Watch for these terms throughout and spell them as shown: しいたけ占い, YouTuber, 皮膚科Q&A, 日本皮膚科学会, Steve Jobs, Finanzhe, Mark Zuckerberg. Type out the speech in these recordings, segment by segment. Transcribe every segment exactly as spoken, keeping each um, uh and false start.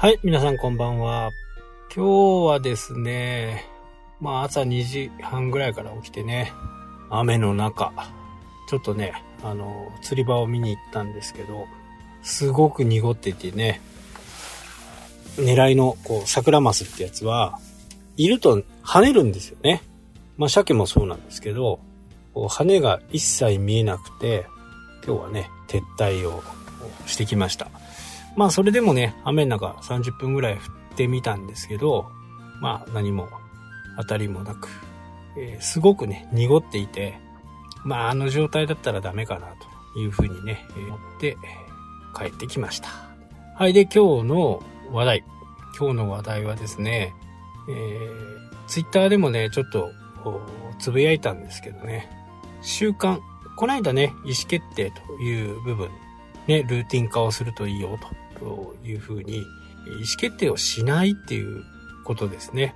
はい、皆さんこんばんは。今日はですね、まあ朝にじはんぐらいから起きてね、雨の中、ちょっとね、あの、釣り場を見に行ったんですけど、すごく濁っててね、狙いのこう、サクラマスってやつは、いると跳ねるんですよね。まあ鮭もそうなんですけど、こう羽が一切見えなくて、今日はね、撤退をしてきました。まあそれでもね、雨の中さんじゅっぷんぐらい降ってみたんですけど、まあ何も当たりもなく、えー、すごくね、濁っていて、まああの状態だったらダメかなというふうにね、思って帰ってきました。はい、で今日の話題。今日の話題はですね、えー、Twitter でもね、ちょっとつぶやいたんですけどね、習慣、この間ね、意思決定という部分、ね、ルーティン化をするといいよと。というふうに意思決定をしないっていうことですね、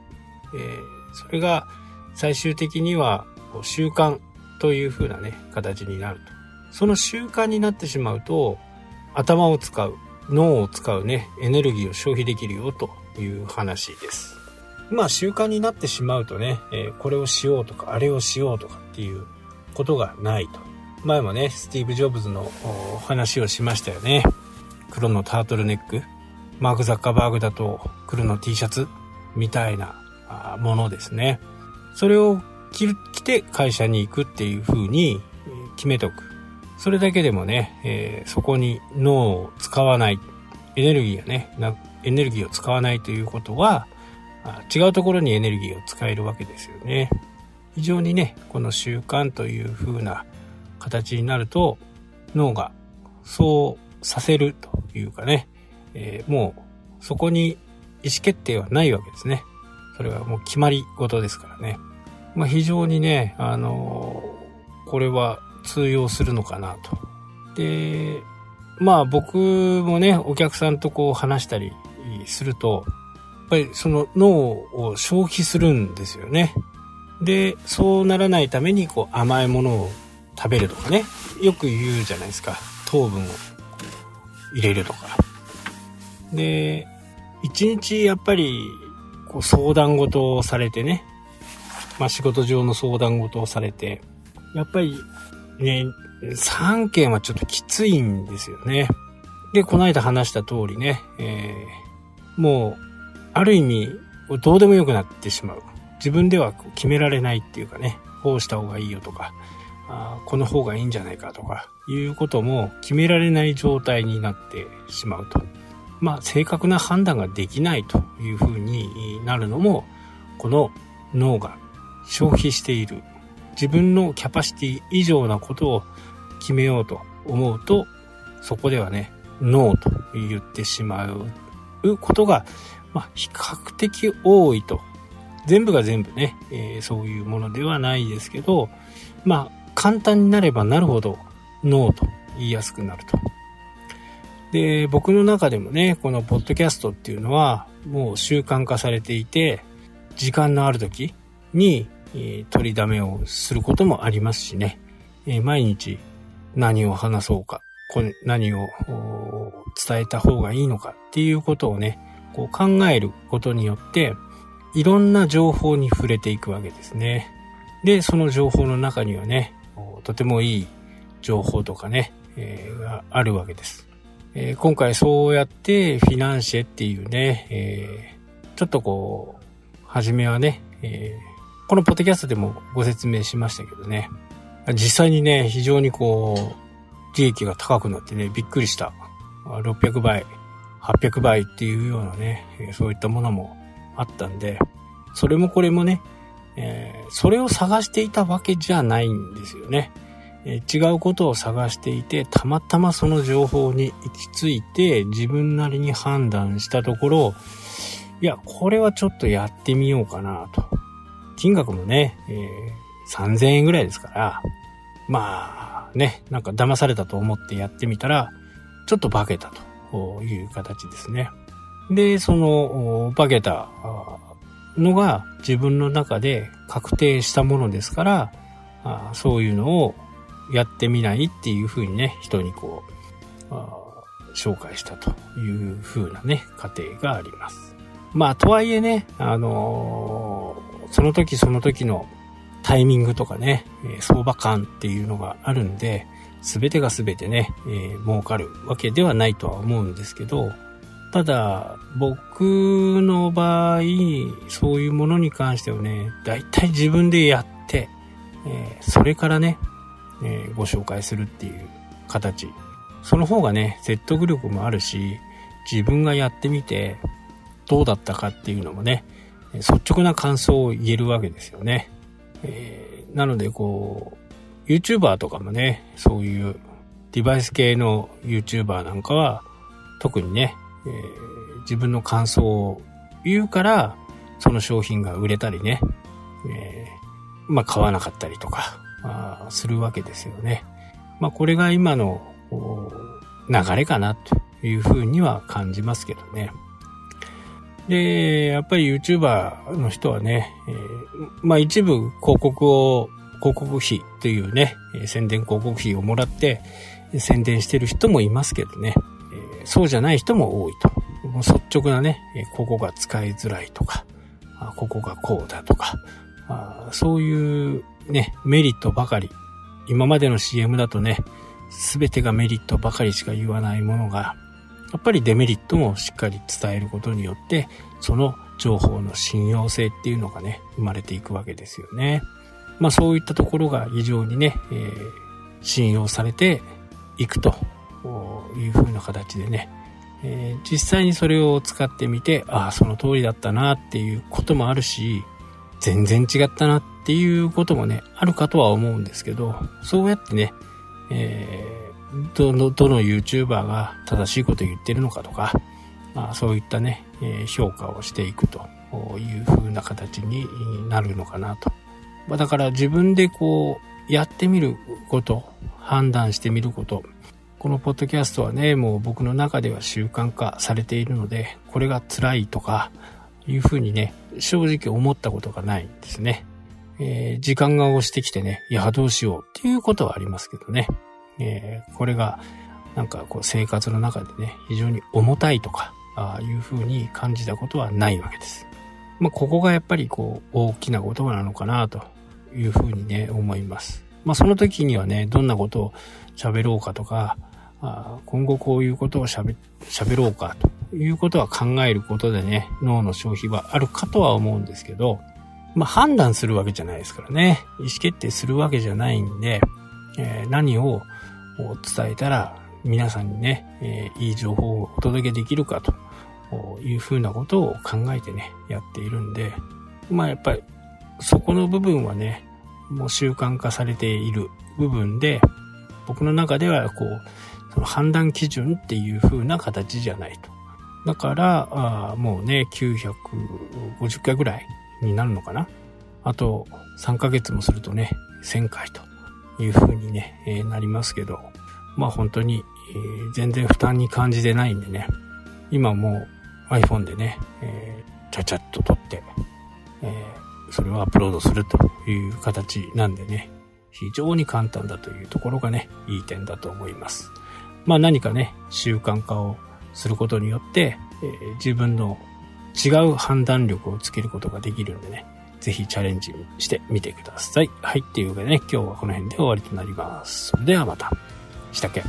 えー、それが最終的には習慣というふうなね形になると、その習慣になってしまうと頭を使う、脳を使うね、エネルギーを消費できるよという話です。まあ習慣になってしまうとね、えー、これをしようとかあれをしようとかっていうことがないと。前もねスティーブ・ジョブズのお話をしましたよね。黒のタートルネック、マーク・ザッカーバーグだと黒の T シャツみたいなものですね。それを着て会社に行くっていう風に決めとく。それだけでもね、えー、そこに脳を使わない、エネルギーがね、エネルギーを使わないということは、違うところにエネルギーを使えるわけですよね。非常にね、この習慣という風な形になると、脳がそうさせると。いうかね、えー、もうそこに意思決定はないわけですね。それはもう決まり事ですからね。まあ非常にね、あのー、これは通用するのかなと。で、まあ僕もね、お客さんとこう話したりすると、やっぱりその脳を消費するんですよね。で、そうならないためにこう甘いものを食べるとかね、よく言うじゃないですか、糖分を入れるとかで、一日やっぱりこう相談事をされてね、まあ仕事上の相談事をされて、やっぱりねさんけんはちょっときついんですよね。でこの間話した通りね、えー、もうある意味どうでもよくなってしまう。自分では決められないっていうかね、こうした方がいいよとか、あこの方がいいんじゃないかとかいうことも決められない状態になってしまうと、まあ正確な判断ができないというふうになるのも、この脳が消費している、自分のキャパシティ以上なことを決めようと思うと、そこではねノーと言ってしまうことが、まあ、比較的多いと。全部が全部ね、えー、そういうものではないですけど、まあ簡単になればなるほどノーと言いやすくなると。で、僕の中でもね、このポッドキャストっていうのはもう習慣化されていて、時間のある時に、えー、取りだめをすることもありますしね、えー、毎日何を話そうか、こ何を伝えた方がいいのかっていうことをね、こう考えることによっていろんな情報に触れていくわけですね。で、その情報の中にはね、とてもいい情報とかね、えー、があるわけです、えー。今回そうやってフィナンシェっていうね、えー、ちょっとこう、初めはね、えー、このポッドキャストでもご説明しましたけどね、実際にね、非常にこう、利益が高くなってね、びっくりした。ろっぴゃくばい、はっぴゃくばいっていうようなね、そういったものもあったんで、それもこれもね、えー、それを探していたわけじゃないんですよね、えー、違うことを探していて、たまたまその情報に行き着いて自分なりに判断したところ、いやこれはちょっとやってみようかなと。金額もね、えー、さんぜんえんぐらいですから、まあね、なんか騙されたと思ってやってみたらちょっと化けたという形ですね。でその化けたのが自分の中で確定したものですから、あそういうのをやってみないっていうふうにね、人にこう紹介したという風なね、過程があります。まあ、とはいえね、あのー、その時その時のタイミングとかね、相場感っていうのがあるんで、全てが全てね、えー、儲かるわけではないとは思うんですけど、ただ僕の場合そういうものに関してはね、だいたい自分でやって、えー、それからね、えー、ご紹介するっていう形、その方がね説得力もあるし、自分がやってみてどうだったかっていうのもね、率直な感想を言えるわけですよね、えー、なのでこう YouTuber とかもね、そういうデバイス系の YouTuber なんかは特にね、えー、自分の感想を言うからその商品が売れたりね、えー、まあ買わなかったりとか、まあ、するわけですよね。まあこれが今の流れかなというふうには感じますけどね。で、やっぱり YouTuber の人はね、えー、まあ一部広告を広告費というね、宣伝広告費をもらって宣伝してる人もいますけどね、そうじゃない人も多いと。率直なね、ここが使いづらいとか、ここがこうだとか、そういうね、メリットばかり。今までの シーエム だとね、すべてがメリットばかりしか言わないものが、やっぱりデメリットもしっかり伝えることによって、その情報の信用性っていうのがね、生まれていくわけですよね。まあそういったところが非常にね、えー、信用されていくと。いう風な形でね、えー、実際にそれを使ってみて、ああその通りだったなっていうこともあるし、全然違ったなっていうこともねあるかとは思うんですけど、そうやってね、えー、どのどの YouTuber が正しいこと言ってるのかとか、まあ、そういったね、えー、評価をしていくという風な形になるのかなと。まあ、だから自分でこうやってみること、判断してみること、このポッドキャストはね、もう僕の中では習慣化されているので、これが辛いとかいうふうにね、正直思ったことがないんですね。えー、時間が押してきてね、いやどうしようっていうことはありますけどね、えー、これがなんかこう生活の中でね、非常に重たいとかあいうふうに感じたことはないわけです。まあ、ここがやっぱりこう大きなことなのかなというふうにね思います。まあ、その時にはね、どんなことを喋ろうかとか、今後こういうことをしゃべ、喋ろうかということは考えることでね、脳の消費はあるかとは思うんですけど、まあ判断するわけじゃないですからね、意思決定するわけじゃないんで、えー、何を伝えたら皆さんにね、えー、いい情報をお届けできるかというふうなことを考えてね、やっているんで、まあやっぱりそこの部分はね、もう習慣化されている部分で、僕の中ではこう、その判断基準っていう風な形じゃないと。だからあもうねきゅうひゃくごじゅっかいぐらいになるのかな。あとさんかげつもするとねせんかいという風にね、えー、なりますけど、まあ本当に、えー、全然負担に感じてないんでね。今もう iPhone でね、えー、ちゃちゃっと撮って、えー、それをアップロードするという形なんでね、非常に簡単だというところがねいい点だと思います。まあ何かね習慣化をすることによって、えー、自分の違う判断力をつけることができるんでね、ぜひチャレンジしてみてください。はい、というわけでね今日はこの辺で終わりとなります。それではまた。したっけ。